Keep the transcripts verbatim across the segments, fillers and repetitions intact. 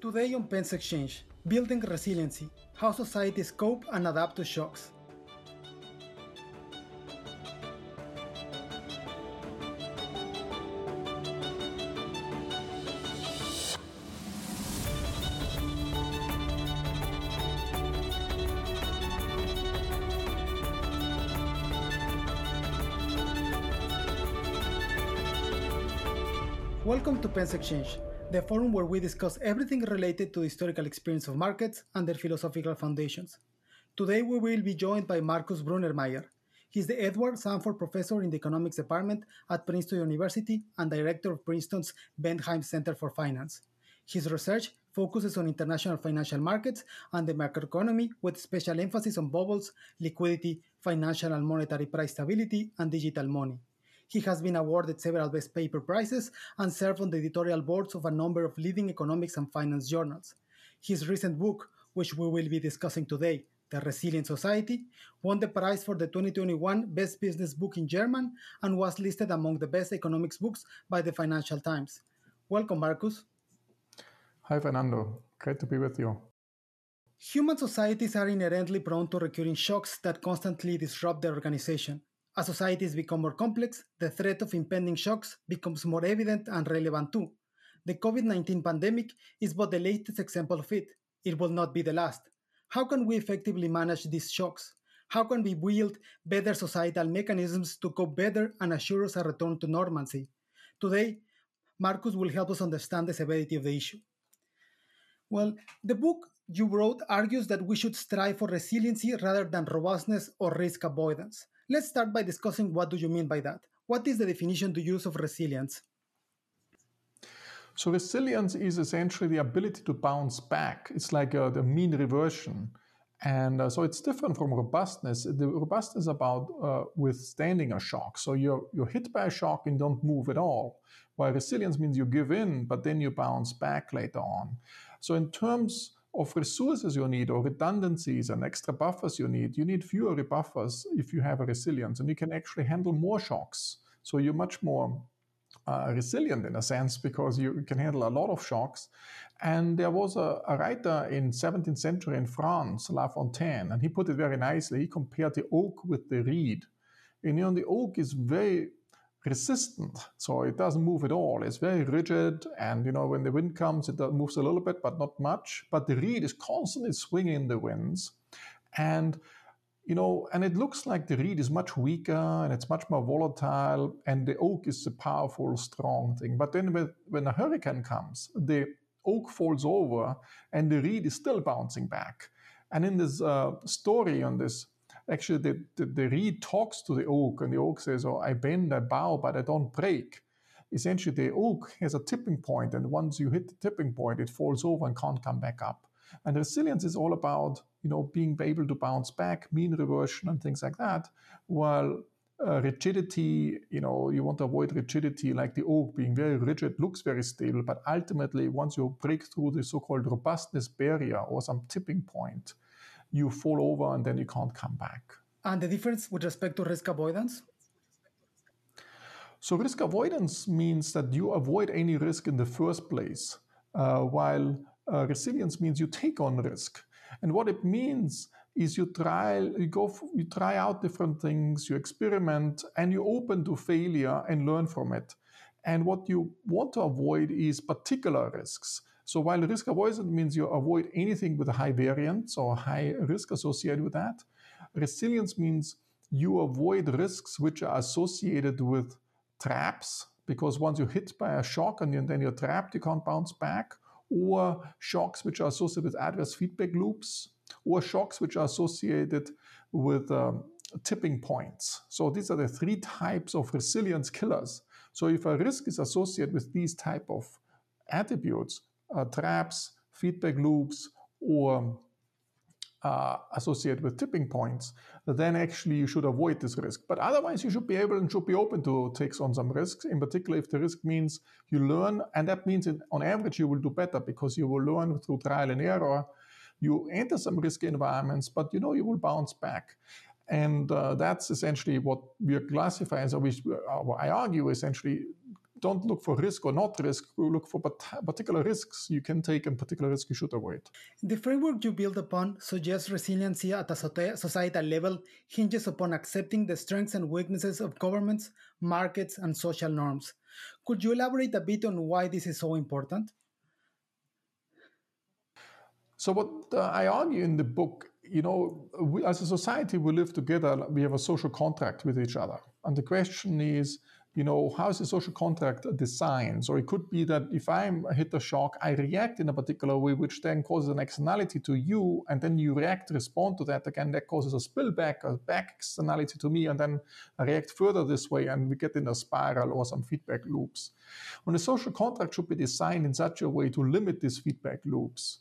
Today on Penn's Exchange, Building Resiliency, How Societies Cope and Adapt to Shocks. Welcome to Penn's Exchange, the forum where we discuss everything related to the historical experience of markets and their philosophical foundations. Today we will be joined by Markus Brunnermeier. He's the Edward Sanford Professor in the Economics Department at Princeton University and Director of Princeton's Bendheim Center for Finance. His research focuses on international financial markets and the macroeconomy with special emphasis on bubbles, liquidity, financial and monetary price stability, and digital money. He has been awarded several Best Paper Prizes and served on the editorial boards of a number of leading economics and finance journals. His recent book, which we will be discussing today, The Resilient Society, won the prize for the twenty twenty-one Best Business Book in German and was listed among the best economics books by the Financial Times. Welcome, Markus. Hi, Fernando. Great to be with you. Human societies are inherently prone to recurring shocks that constantly disrupt their organization. As societies become more complex, the threat of impending shocks becomes more evident and relevant too. The COVID nineteen pandemic is but the latest example of it. It will not be the last. How can we effectively manage these shocks? How can we build better societal mechanisms to cope better and assure us a return to normalcy? Today, Markus will help us understand the severity of the issue. Well, the book you wrote argues that we should strive for resiliency rather than robustness or risk avoidance. Let's start by discussing what do you mean by that. What is the definition to use of resilience? So resilience is essentially the ability to bounce back. It's like a, the mean reversion. And uh, so it's different from robustness. The robustness is about uh, withstanding a shock. So you're, you're hit by a shock and don't move at all. While resilience means you give in, but then you bounce back later on. So in terms of resources you need, or redundancies and extra buffers you need, you need fewer buffers if you have a resilience, and you can actually handle more shocks. So you're much more uh, resilient in a sense because you can handle a lot of shocks. And there was a, a writer in seventeenth century in France, La Fontaine, and he put it very nicely. He compared the oak with the reed. And you know, the oak is very resistant, so it doesn't move at all. It's very rigid, and you know, when the wind comes, it moves a little bit, but not much. But the reed is constantly swinging in the winds, and you know, and it looks like the reed is much weaker and it's much more volatile, and the oak is a powerful, strong thing. But then when, when a hurricane comes, the oak falls over, and the reed is still bouncing back. And in this uh, story on this. Actually, the, the, the reed talks to the oak, and the oak says, oh, I bend, I bow, but I don't break. Essentially, the oak has a tipping point, and once you hit the tipping point, it falls over and can't come back up. And resilience is all about, you know, being able to bounce back, mean reversion, and things like that, while uh, rigidity, you know, you want to avoid rigidity, like the oak being very rigid, looks very stable, but ultimately, once you break through the so-called robustness barrier or some tipping point, you fall over and then you can't come back. And the difference with respect to risk avoidance? So risk avoidance means that you avoid any risk in the first place, uh, while uh, resilience means you take on risk. And what it means is you try, you go, you try out different things, you experiment, and you're open to failure and learn from it. And what you want to avoid is particular risks. So while risk avoidance means you avoid anything with a high variance or high risk associated with that, resilience means you avoid risks which are associated with traps, because once you're hit by a shock and then you're trapped, you can't bounce back, or shocks which are associated with adverse feedback loops, or shocks which are associated with um, tipping points. So these are the three types of resilience killers. So if a risk is associated with these type of attributes, Uh, traps, feedback loops, or uh, associated with tipping points, then actually you should avoid this risk. But otherwise you should be able and should be open to take on some risks, in particular if the risk means you learn, and that means in, on average you will do better because you will learn through trial and error. You enter some risky environments, but you know you will bounce back. And uh, that's essentially what we classify as, or, we, or I argue essentially don't look for risk or not risk. We look for particular risks you can take and particular risks you should avoid. The framework you build upon suggests resiliency at a societal level hinges upon accepting the strengths and weaknesses of governments, markets, and social norms. Could you elaborate a bit on why this is so important? So what uh, I argue in the book, you know, we, as a society, we live together. We have a social contract with each other. And the question is, you know, how is the social contract designed? So it could be that if I hit a shock, I react in a particular way, which then causes an externality to you. And then you react, respond to that. Again, that causes a spillback, a back externality to me. And then I react further this way. And we get in a spiral or some feedback loops. And the social contract should be designed in such a way to limit these feedback loops.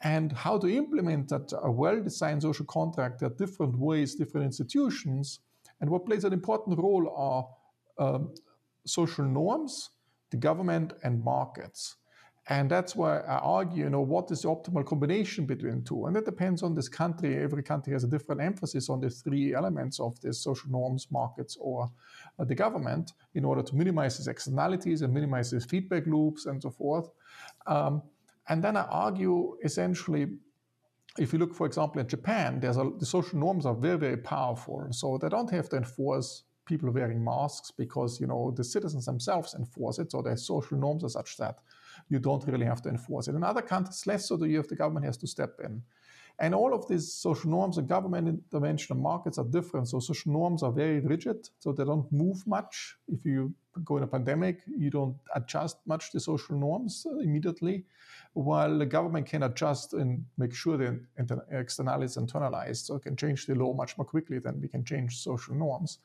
And how to implement that a well-designed social contract, there are different ways, different institutions. And what plays an important role are um, social norms, the government, and markets. And that's why I argue, you know, what is the optimal combination between two? And that depends on this country. Every country has a different emphasis on the three elements of the social norms, markets, or uh, the government in order to minimize these externalities and minimize these feedback loops and so forth. Um, And then I argue, essentially, if you look, for example, at Japan, there's a, the social norms are very, very powerful. So they don't have to enforce people wearing masks because, you know, the citizens themselves enforce it. So their social norms are such that you don't really have to enforce it. In other countries, less so do you have the government has to step in. And all of these social norms and government intervention and markets are different. So social norms are very rigid, so they don't move much. If you go in a pandemic, you don't adjust much the social norms immediately, while the government can adjust and make sure the externalities are internalized, so it can change the law much more quickly than we can change social norms.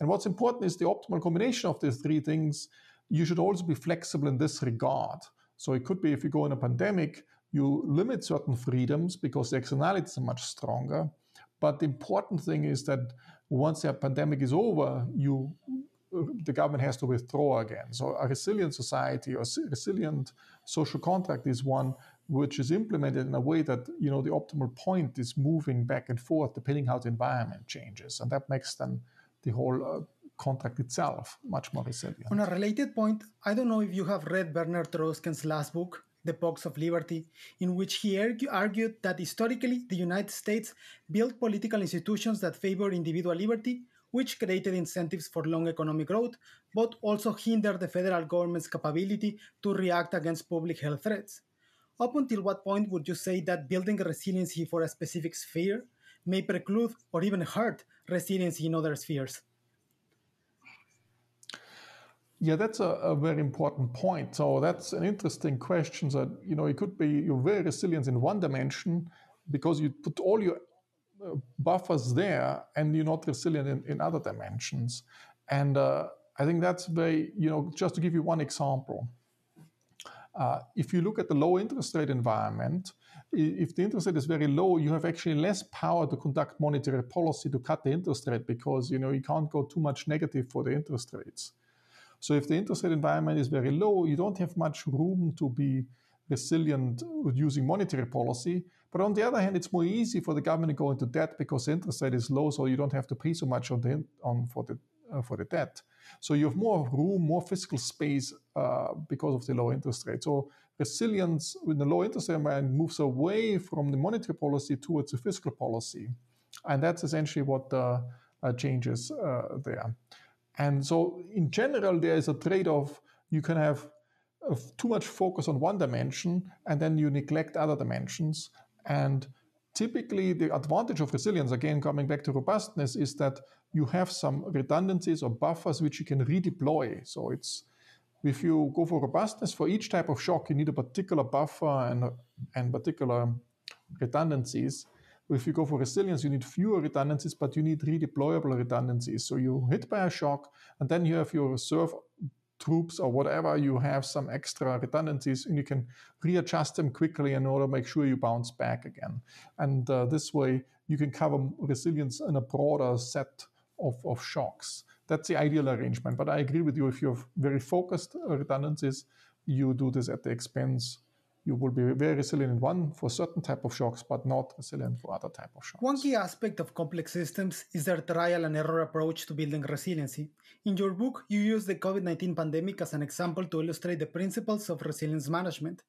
And what's important is the optimal combination of these three things. You should also be flexible in this regard. So it could be if you go in a pandemic, you limit certain freedoms because the externalities are much stronger. But the important thing is that once the pandemic is over, you, the government has to withdraw again. So a resilient society or resilient social contract is one which is implemented in a way that, you know, the optimal point is moving back and forth depending how the environment changes. And that makes then the whole uh, contract itself much more resilient. On a related point, I don't know if you have read Bernard Troskin's last book, The Box of Liberty, in which he argue, argued that historically the United States built political institutions that favor individual liberty, which created incentives for long economic growth, but also hindered the federal government's capability to react against public health threats. Up until what point would you say that building resiliency for a specific sphere may preclude or even hurt resiliency in other spheres? Yeah, that's a, a very important point. So that's an interesting question. So, you know, it could be you're very resilient in one dimension because you put all your buffers there and you're not resilient in, in other dimensions. And uh, I think that's very, you know, just to give you one example. Uh, if you look at the low interest rate environment, if the interest rate is very low, you have actually less power to conduct monetary policy to cut the interest rate because, you know, you can't go too much negative for the interest rates. So if the interest rate environment is very low, you don't have much room to be resilient using monetary policy. But on the other hand, it's more easy for the government to go into debt because the interest rate is low, so you don't have to pay so much on the, on, for, the, uh, for the debt. So you have more room, more fiscal space uh, because of the low interest rate. So resilience with the low interest rate environment moves away from the monetary policy towards the fiscal policy. And that's essentially what uh, uh, changes uh, there. And so, in general, there is a trade-off. You can have uh, too much focus on one dimension, and then you neglect other dimensions. And typically, the advantage of resilience, again, coming back to robustness, is that you have some redundancies or buffers which you can redeploy. So it's, if you go for robustness, for each type of shock, you need a particular buffer and, and particular redundancies. If you go for resilience, you need fewer redundancies, but you need redeployable redundancies. So you hit by a shock, and then you have your reserve troops or whatever. You have some extra redundancies, and you can readjust them quickly in order to make sure you bounce back again. And uh, this way, you can cover resilience in a broader set of, of shocks. That's the ideal arrangement. But I agree with you, if you have very focused redundancies, you do this at the expense you will be very resilient in one for certain type of shocks, but not resilient for other type of shocks. One key aspect of complex systems is their trial and error approach to building resiliency. In your book, you use the COVID nineteen pandemic as an example to illustrate the principles of resilience management.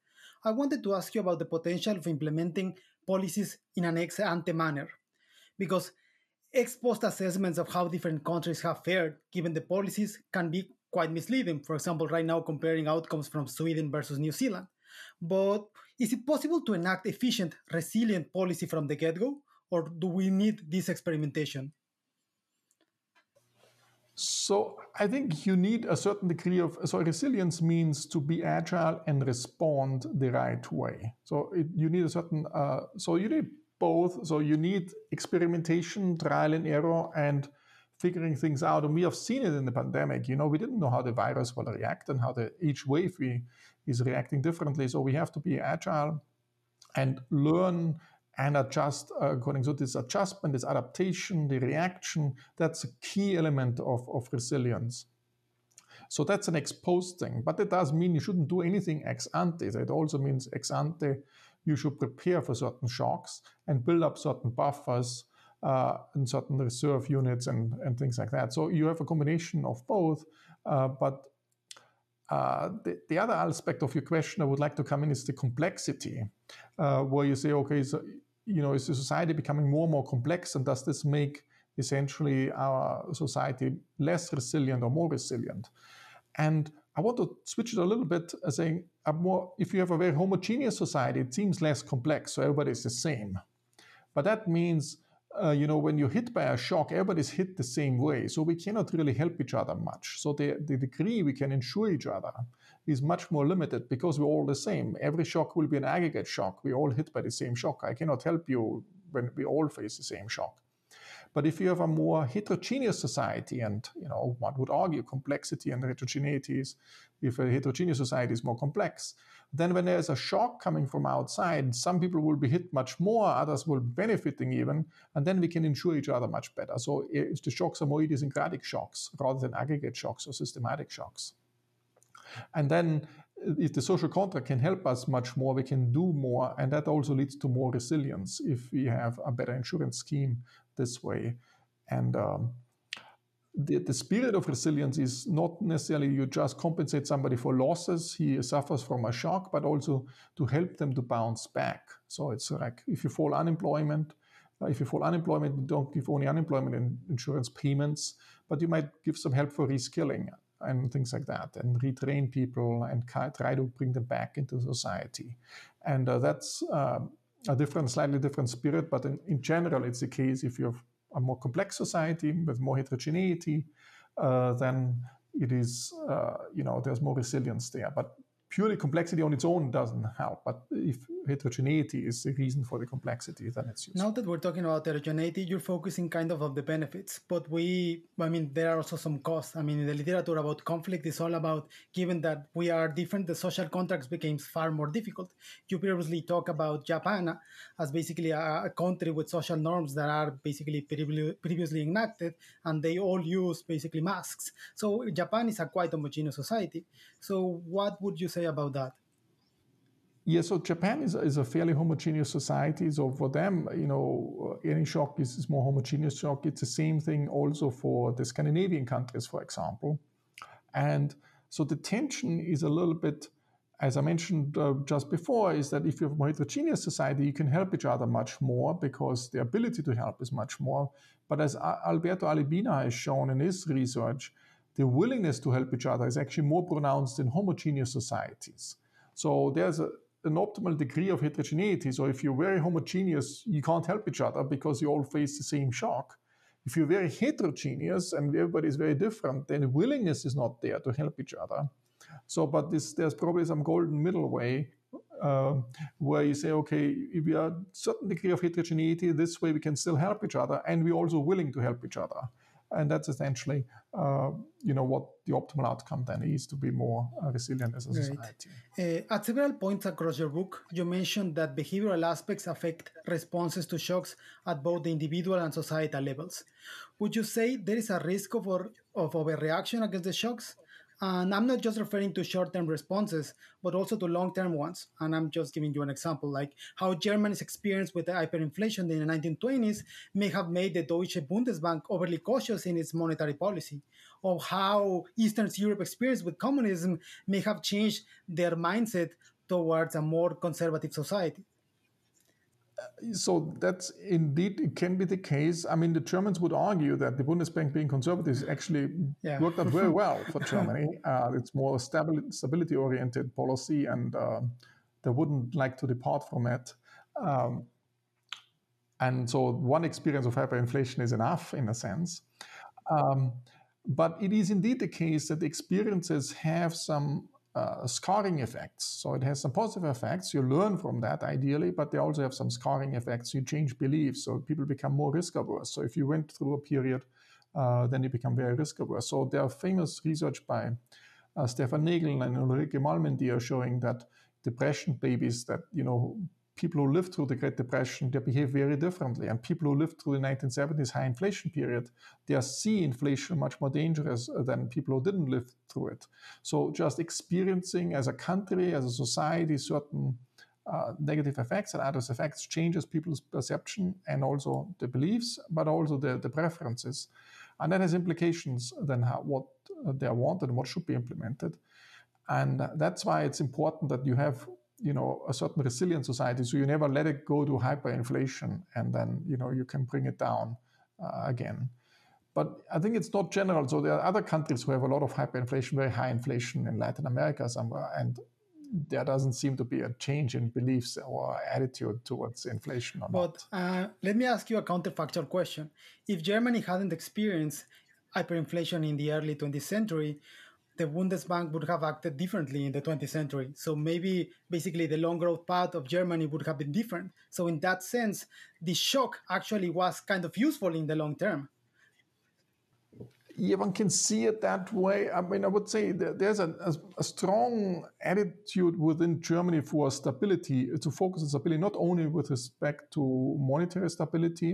I wanted to ask you about the potential of implementing policies in an ex-ante manner, because ex-post assessments of how different countries have fared, given the policies, can be quite misleading. For example, right now comparing outcomes from Sweden versus New Zealand. But is it possible to enact efficient, resilient policy from the get-go, or do we need this experimentation? So I think you need a certain degree of, so resilience means to be agile and respond the right way. So it, you need a certain, uh, so you need both. So you need experimentation, trial and error, and figuring things out. And we have seen it in the pandemic. You know, we didn't know how the virus will react and how the, each wave we, is reacting differently. So we have to be agile and learn and adjust according to this adjustment, this adaptation, the reaction. That's a key element of, of resilience. So that's an ex-post thing. But that does mean you shouldn't do anything ex-ante. That also means ex-ante, you should prepare for certain shocks and build up certain buffers uh, and certain reserve units and, and things like that. So you have a combination of both. Uh, but uh, the, the other aspect of your question I would like to come in is the complexity, uh, where you say, okay, so, you know, is the society becoming more and more complex, and does this make essentially our society less resilient or more resilient? And I want to switch it a little bit, uh, saying a more, if you have a very homogeneous society, it seems less complex, so everybody's the same. But that means, uh, you know, when you're hit by a shock, everybody's hit the same way, so we cannot really help each other much. So the, the degree we can insure each other is much more limited because we're all the same. Every shock will be an aggregate shock. We're all hit by the same shock. I cannot help you when we all face the same shock. But if you have a more heterogeneous society, and, you know, one would argue complexity and heterogeneity is, if a heterogeneous society is more complex, then when there's a shock coming from outside, some people will be hit much more, others will be benefiting even, and then we can insure each other much better. So if the shocks are more idiosyncratic shocks rather than aggregate shocks or systematic shocks. And then if the social contract can help us much more, we can do more, and that also leads to more resilience if we have a better insurance scheme this way. And um, the, the spirit of resilience is not necessarily you just compensate somebody for losses, he suffers from a shock, but also to help them to bounce back. So it's like if you fall unemployment, uh, if you fall unemployment, you don't give only unemployment in insurance payments, but you might give some help for reskilling and things like that, and retrain people and try to bring them back into society. And uh, that's uh, a different, slightly different spirit, but in, in general, it's the case if you have a more complex society with more heterogeneity, uh, then it is, uh, you know, there's more resilience there. But purely complexity on its own doesn't help. But if heterogeneity is the reason for the complexity, then it's useful. Now that we're talking about heterogeneity, you're focusing kind of on the benefits. But we, I mean, there are also some costs. I mean, in the literature about conflict, it's all about, given that we are different, the social contracts became far more difficult. You previously talked about Japan as basically a, a country with social norms that are basically pre previously enacted, and they all use basically masks. So Japan is a quite homogeneous society. So what would you say about that? Yeah, so Japan is, is a fairly homogeneous society. So for them, you know, any shock is, is more homogeneous shock. It's the same thing also for the Scandinavian countries, for example. And so the tension is a little bit, as I mentioned uh, just before, is that if you have a more heterogeneous society, you can help each other much more because the ability to help is much more. But as Alberto Alibina has shown in his research, the willingness to help each other is actually more pronounced in homogeneous societies. So there's a, an optimal degree of heterogeneity. So if you're very homogeneous, you can't help each other because you all face the same shock. If you're very heterogeneous and everybody is very different, then the willingness is not there to help each other. So, but this, there's probably some golden middle way uh, where you say, okay, if we have a certain degree of heterogeneity, this way we can still help each other, and we're also willing to help each other. And that's essentially, uh, you know, what the optimal outcome then is, to be more uh, resilient as a Great. society. Uh, at several points across your book, you mentioned that behavioral aspects affect responses to shocks at both the individual and societal levels. Would you say there is a risk of, or, of overreaction against the shocks? And I'm not just referring to short-term responses, but also to long-term ones. And I'm just giving you an example, like how Germany's experience with the hyperinflation in the nineteen twenties may have made the Deutsche Bundesbank overly cautious in its monetary policy, or how Eastern Europe's experience with communism may have changed their mindset towards a more conservative society. So that's indeed, it can be the case. I mean, the Germans would argue that the Bundesbank being conservative actually yeah. worked out very well for Germany. Uh, it's more stabil- stability-oriented policy, and uh, they wouldn't like to depart from it. Um, and so one experience of hyperinflation is enough, in a sense. Um, but it is indeed the case that experiences have some Uh, scarring effects. So it has some positive effects. You learn from that ideally, but they also have some scarring effects. You change beliefs. So people become more risk averse. So if you went through a period, uh, then you become very risk averse. So there are famous research by uh, Stefan Nagel and Ulrike Malmendier showing that depression babies, that, you know, people who lived through the Great Depression, they behave very differently. And people who lived through the nineteen seventies high inflation period, they see inflation much more dangerous than people who didn't live through it. So just experiencing as a country, as a society, certain uh, negative effects and adverse effects changes people's perception and also the beliefs, but also the, the preferences. And that has implications then how, what they want and what should be implemented. And that's why it's important that you have, you know, a certain resilient society, so you never let it go to hyperinflation and then, you know, you can bring it down uh, again. But I think it's not general. So there are other countries who have a lot of hyperinflation, very high inflation in Latin America somewhere, and there doesn't seem to be a change in beliefs or attitude towards inflation or but, not. But uh, let me ask you a counterfactual question. If Germany hadn't experienced hyperinflation in the early twentieth century, the Bundesbank would have acted differently in the twentieth century. So maybe basically the long growth path of Germany would have been different. So in that sense, the shock actually was kind of useful in the long term. Yeah, one can see it that way. I mean, I would say that there's a, a, a strong attitude within Germany for stability, to focus on stability, not only with respect to monetary stability.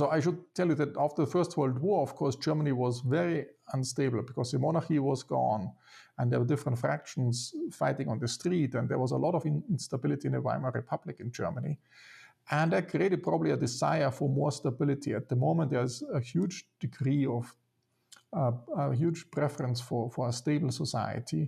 So I should tell you that after the First World War, of course, Germany was very unstable because the monarchy was gone and there were different factions fighting on the street, and there was a lot of instability in the Weimar Republic in Germany. And that created probably a desire for more stability. At the moment, there's a huge degree of, uh, a huge preference for, for a stable society.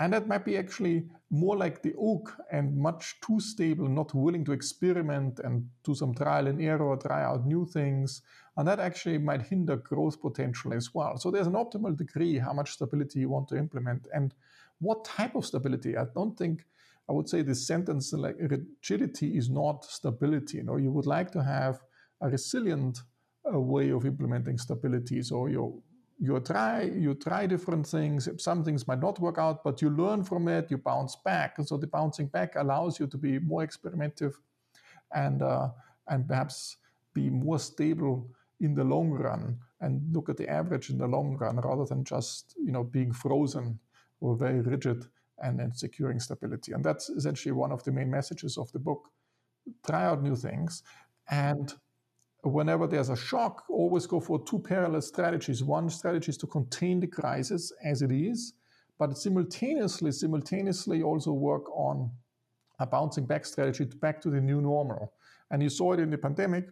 And that might be actually more like the oak and much too stable, not willing to experiment and do some trial and error, try out new things. And that actually might hinder growth potential as well. So there's an optimal degree how much stability you want to implement and what type of stability. I don't think, I would say this sentence like rigidity is not stability. You know, you would like to have a resilient uh, way of implementing stability. So you're You try, you try different things. Some things might not work out, but you learn from it, you bounce back. And so the bouncing back allows you to be more experimentative and uh, and perhaps be more stable in the long run and look at the average in the long run rather than just, you know, being frozen or very rigid and then securing stability. And that's essentially one of the main messages of the book. Try out new things, and whenever there's a shock, always go for two parallel strategies. One strategy is to contain the crisis as it is, but simultaneously, simultaneously also work on a bouncing back strategy back to the new normal. And you saw it in the pandemic.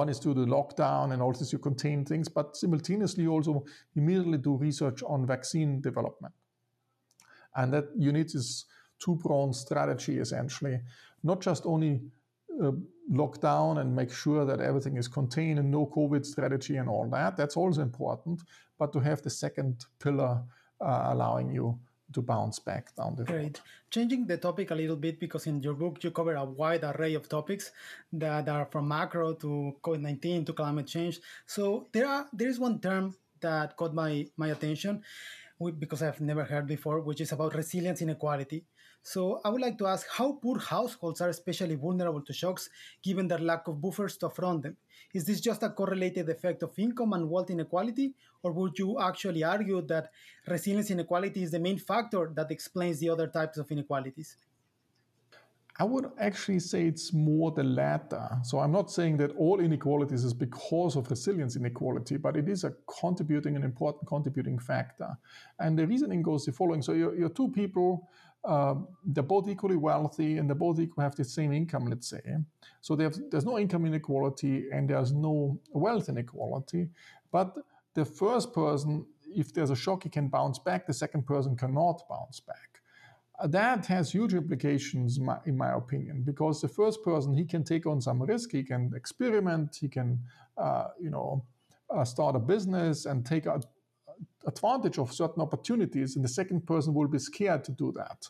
One is to the lockdown and also you contain things, but simultaneously you also immediately do research on vaccine development. And that you need this two-pronged strategy essentially, not just only Uh, lock down and make sure that everything is contained and no COVID strategy and all that. That's also important, but to have the second pillar uh, allowing you to bounce back down the road. Great. Changing the topic a little bit, because in your book you cover a wide array of topics that are from macro to COVID nineteen to climate change. So there are there is one term that caught my, my attention because I've never heard before, which is about resilience inequality. So I would like to ask how poor households are especially vulnerable to shocks given their lack of buffers to affront them. Is this just a correlated effect of income and wealth inequality, or would you actually argue that resilience inequality is the main factor that explains the other types of inequalities? I would actually say it's more the latter. So I'm not saying that all inequalities is because of resilience inequality, but it is a contributing, an important contributing factor. And the reasoning goes the following. So you're, you're two people, uh, they're both equally wealthy and they both have the same income, let's say. So they have, there's no income inequality and there's no wealth inequality. But the first person, if there's a shock, he can bounce back. The second person cannot bounce back. That has huge implications, in my opinion, because the first person, he can take on some risk, he can experiment, he can, uh, you know, uh, start a business and take a, advantage of certain opportunities, and the second person will be scared to do that.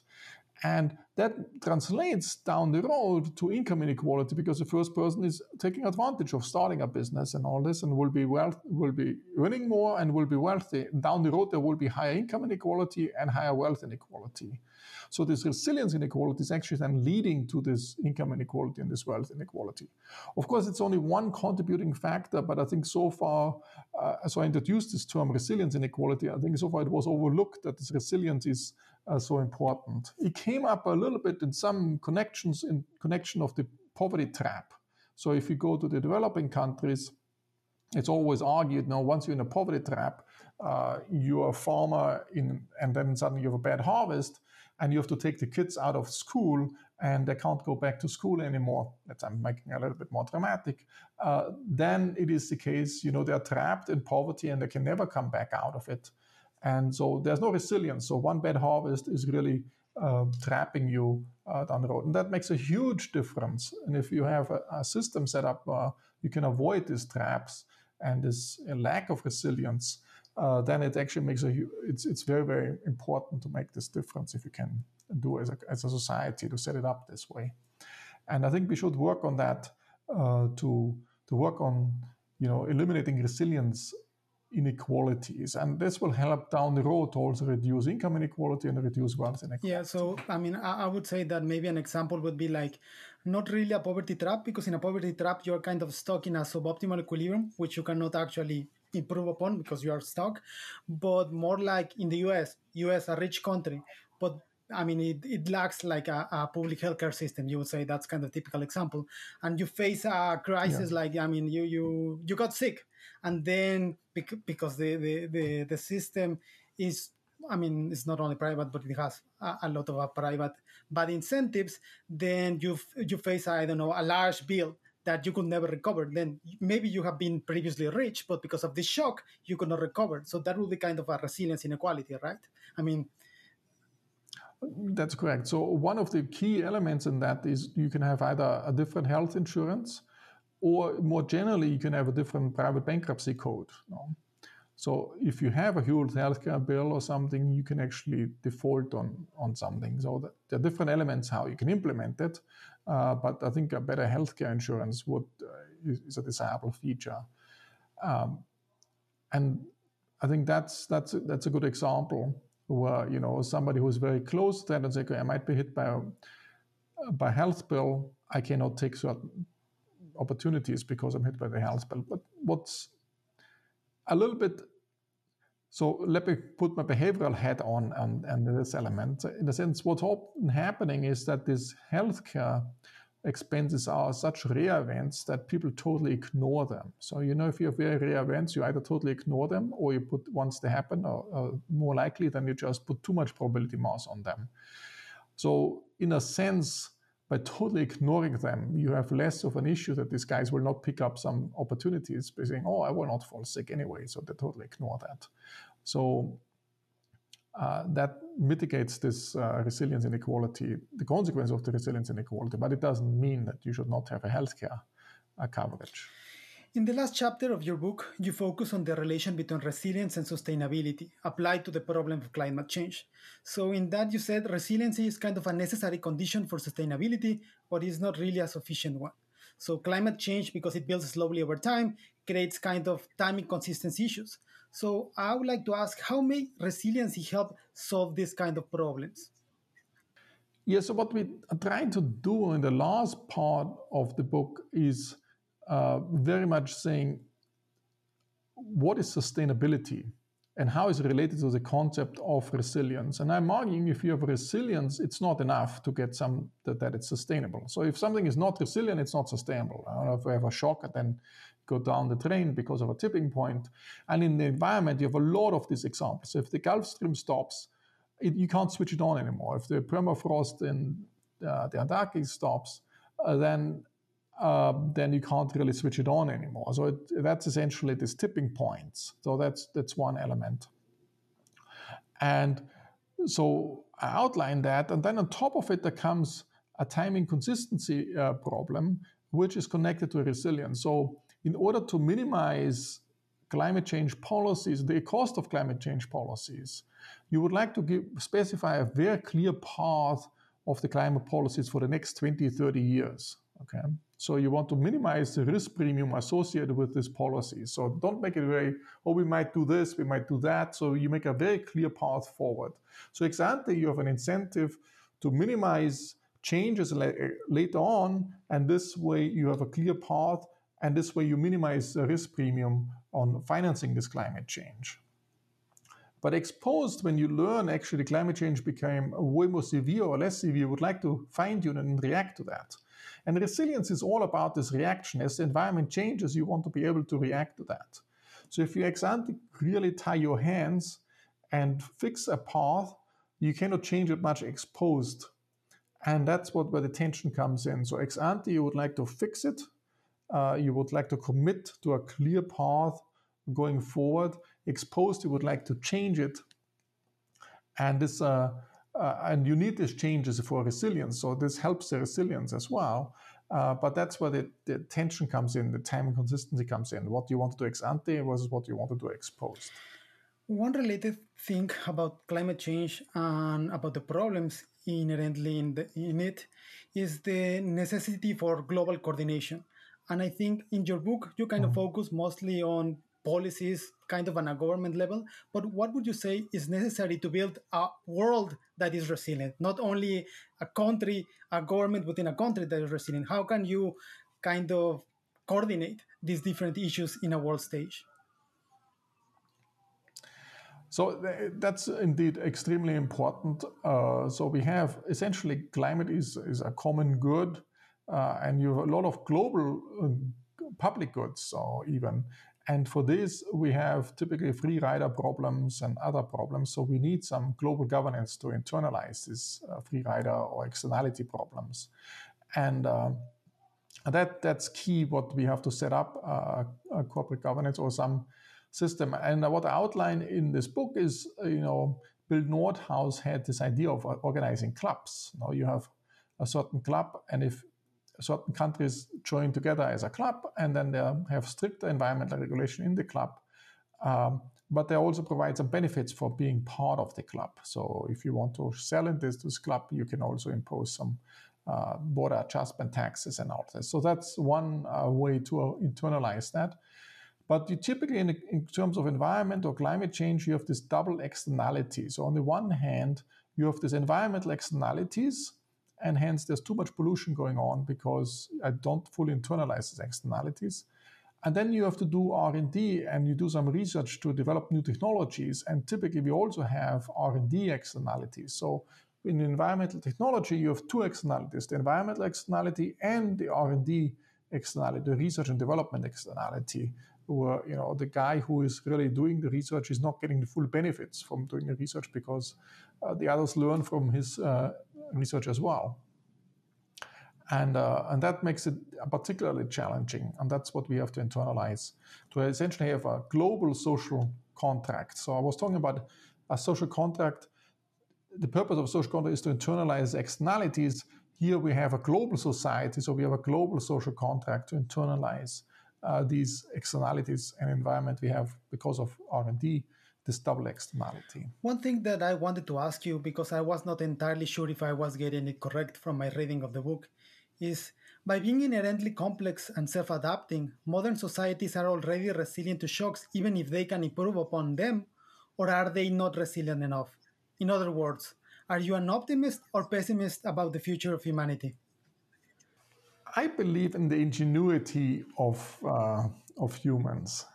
And that translates down the road to income inequality because the first person is taking advantage of starting a business and all this and will be wealth, will be earning more and will be wealthy. Down the road, there will be higher income inequality and higher wealth inequality. So this resilience inequality is actually then leading to this income inequality and this wealth inequality. Of course, it's only one contributing factor, but I think so far, uh, as I introduced this term resilience inequality, I think so far it was overlooked that this resilience is uh, so important. It came up a little bit in some connections in connection of the poverty trap. So if you go to the developing countries, it's always argued, now once you're in a poverty trap, uh, you're a farmer in, and then suddenly you have a bad harvest and you have to take the kids out of school and they can't go back to school anymore. That's, I'm making a little bit more dramatic. Uh, then it is the case, you know, they're trapped in poverty and they can never come back out of it. And so there's no resilience. So one bad harvest is really Uh, trapping you uh, down the road. And that makes a huge difference. And if you have a, a system set up, uh, you can avoid these traps and this uh, lack of resilience, uh, then it actually makes a huge, it's, it's very, very important to make this difference if you can do as a, as a society to set it up this way. And I think we should work on that uh, to, to work on, you know, eliminating resilience inequalities, and this will help down the road to also reduce income inequality and reduce wealth inequality. Yeah, so I mean, I, I would say that maybe an example would be like not really a poverty trap, because in a poverty trap, you're kind of stuck in a suboptimal equilibrium, which you cannot actually improve upon because you are stuck, but more like in the U S, U S a rich country, but I mean, it, it lacks like a, a public healthcare system. You would say that's kind of a typical example. And you face a crisis, yeah. like, I mean, you you you got sick. And then because the, the, the, the system is, I mean, it's not only private, but it has a, a lot of a private bad incentives, then you you face, I don't know, a large bill that you could never recover. Then maybe you have been previously rich, but because of the shock, you could not recover. So that would be kind of a resilience inequality, right? I mean... That's correct. So one of the key elements in that is you can have either a different health insurance or more generally, you can have a different private bankruptcy code. You know? So if you have a huge healthcare bill or something, you can actually default on, on something. So that, there are different elements how you can implement it. Uh, but I think a better healthcare insurance would, uh, is, is a desirable feature. Um, and I think that's, that's, that's a good example. Where, you know, somebody who is very close to that and say, okay, I might be hit by a by health bill. I cannot take certain opportunities because I'm hit by the health bill. But what's a little bit, so let me put my behavioral hat on and, and this element. In a sense, what's often happening is that these healthcare expenses are such rare events that people totally ignore them. So, you know, if you have very rare events, you either totally ignore them or you put, once they happen, or, or more likely, then you just put too much probability mass on them. So, in a sense, by totally ignoring them, you have less of an issue that these guys will not pick up some opportunities by saying, oh, I will not fall sick anyway. So, they totally ignore that. So, Uh, that mitigates this uh, resilience inequality, the consequence of the resilience inequality, but it doesn't mean that you should not have a healthcare uh, coverage. In the last chapter of your book, you focus on the relation between resilience and sustainability applied to the problem of climate change. So in that you said resiliency is kind of a necessary condition for sustainability, but it's not really a sufficient one. So climate change, because it builds slowly over time, creates kind of time inconsistency issues. So I would like to ask, how may resiliency help solve this kind of problems? Yes, yeah, so what we tried to do in the last part of the book is uh, very much saying, what is sustainability and how is it related to the concept of resilience. And I'm arguing if you have resilience, it's not enough to get some that, that it's sustainable. So if something is not resilient, it's not sustainable. I don't know if we have a shock and then go down the drain because of a tipping point. And in the environment, you have a lot of these examples. If the Gulf Stream stops, it, you can't switch it on anymore. If the permafrost in uh, the Antarctic stops, uh, then Uh, then you can't really switch it on anymore. So it, that's essentially these tipping points. So that's that's one element. And so I outline that, and then on top of it there comes a timing consistency uh, problem, which is connected to resilience. So in order to minimize climate change policies, the cost of climate change policies, you would like to give, specify a very clear path of the climate policies for the next twenty, thirty years. Okay, so you want to minimize the risk premium associated with this policy. So don't make it very, oh, we might do this, we might do that. So you make a very clear path forward. So ex ante, you have an incentive to minimize changes later on, and this way you have a clear path, and this way you minimize the risk premium on financing this climate change. But ex post, when you learn actually climate change became way more severe or less severe, you would like to fine-tune and react to that. And resilience is all about this reaction. As the environment changes, you want to be able to react to that. So if you ex ante really tie your hands and fix a path, you cannot change it much ex post. And that's what, where the tension comes in. So ex ante, you would like to fix it. Uh, you would like to commit to a clear path going forward. Ex post, you would like to change it. And this... Uh, Uh, and you need these changes for resilience, so this helps the resilience as well. Uh, but that's where the, the tension comes in, the time and consistency comes in. What you want to do ex ante versus what you want to do ex post. One related thing about climate change and about the problems inherently in, the, in it is the necessity for global coordination. And I think in your book, you kind mm-hmm. of focus mostly on policies kind of on a government level, but what would you say is necessary to build a world that is resilient, not only a country, a government within a country that is resilient? How can you kind of coordinate these different issues in a world stage? So that's indeed extremely important. Uh, so we have essentially climate is, is a common good, uh, and you have a lot of global uh, public goods, or even And for this, we have typically free rider problems and other problems. So we need some global governance to internalize these uh, free rider or externality problems. And uh, that that's key, what we have to set up uh, a corporate governance or some system. And what I outline in this book is, you know, Bill Nordhaus had this idea of organizing clubs. Now you have a certain club, and if certain countries join together as a club, and then they have stricter environmental regulation in the club. Um, but they also provide some benefits for being part of the club. So if you want to sell in this, this club, you can also impose some uh, border adjustment taxes and all that. So that's one uh, way to internalize that. But you typically, in, in terms of environment or climate change, you have this double externality. So on the one hand, you have these environmental externalities, and hence there's too much pollution going on because I don't fully internalize these externalities. And then you have to do R and D, and you do some research to develop new technologies. And typically we also have R and D externalities. So in environmental technology, you have two externalities, the environmental externality and the R and D externality, the research and development externality, where, you know, the guy who is really doing the research is not getting the full benefits from doing the research because uh, the others learn from his uh, research as well. And, uh, and that makes it particularly challenging. And that's what we have to internalize, to essentially have a global social contract. So I was talking about a social contract. The purpose of a social contract is to internalize externalities. Here we have a global society, so we have a global social contract to internalize uh, these externalities and environment we have because of R and D. This double externality. One thing that I wanted to ask you, because I was not entirely sure if I was getting it correct from my reading of the book, is by being inherently complex and self-adapting, modern societies are already resilient to shocks, even if they can improve upon them, or are they not resilient enough? In other words, are you an optimist or pessimist about the future of humanity? I believe in the ingenuity of, uh, of humans.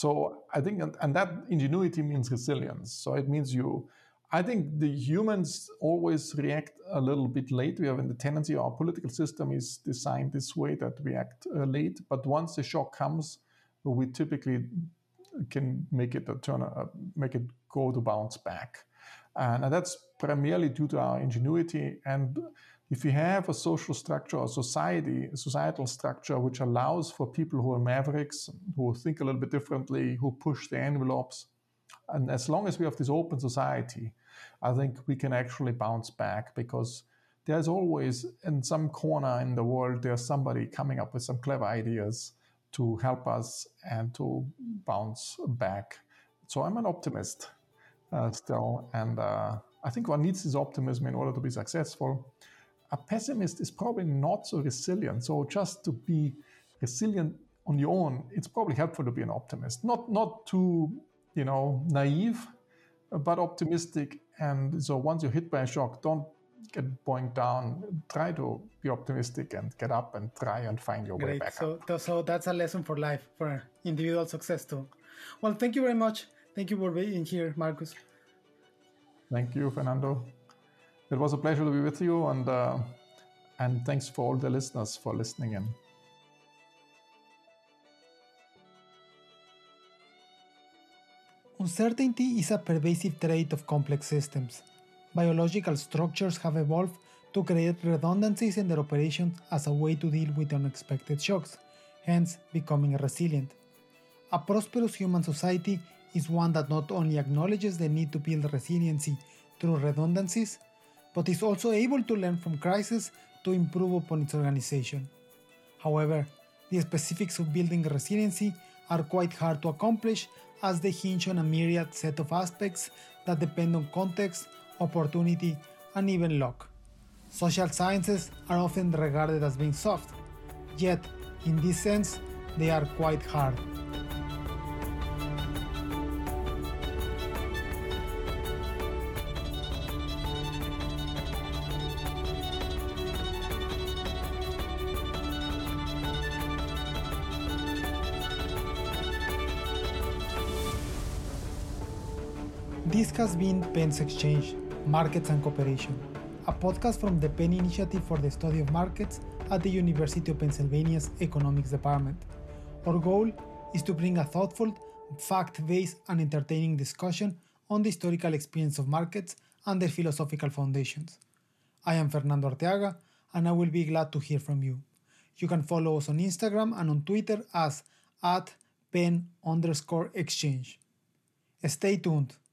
So I think, and that ingenuity means resilience. So it means you, I think the humans always react a little bit late. We have the tendency, our political system is designed this way, that we act uh, late. But once the shock comes, we typically can make it a turn, uh, make it go to bounce back. And that's primarily due to our ingenuity. And if you have a social structure or society, a societal structure, which allows for people who are mavericks, who think a little bit differently, who push the envelopes, and as long as we have this open society, I think we can actually bounce back, because there's always, in some corner in the world, there's somebody coming up with some clever ideas to help us and to bounce back. So I'm an optimist. Uh, still, and uh, I think one needs this optimism in order to be successful. A pessimist is probably not so resilient. So just to be resilient on your own, it's probably helpful to be an optimist. Not not too, you know, naive, but optimistic. And so once you're hit by a shock, don't get boiling down. Try to be optimistic and get up and try and find your Great. way back so, up. So that's a lesson for life, for individual success too. Well, thank you very much. Thank you for being here, Markus. Thank you, Fernando. It was a pleasure to be with you, and uh, and thanks for all the listeners for listening in. Uncertainty is a pervasive trait of complex systems. Biological structures have evolved to create redundancies in their operations as a way to deal with unexpected shocks, hence becoming resilient. A prosperous human society is one that not only acknowledges the need to build resiliency through redundancies, but is also able to learn from crises to improve upon its organization. However, the specifics of building resiliency are quite hard to accomplish, as they hinge on a myriad set of aspects that depend on context, opportunity, and even luck. Social sciences are often regarded as being soft, yet in this sense they are quite hard. This has been Penn's Exchange, Markets and Cooperation, a podcast from the Penn Initiative for the Study of Markets at the University of Pennsylvania's Economics Department. Our goal is to bring a thoughtful, fact-based and entertaining discussion on the historical experience of markets and their philosophical foundations. I am Fernando Arteaga, and I will be glad to hear from you. You can follow us on Instagram and on Twitter as at Penn underscore exchange. Stay tuned.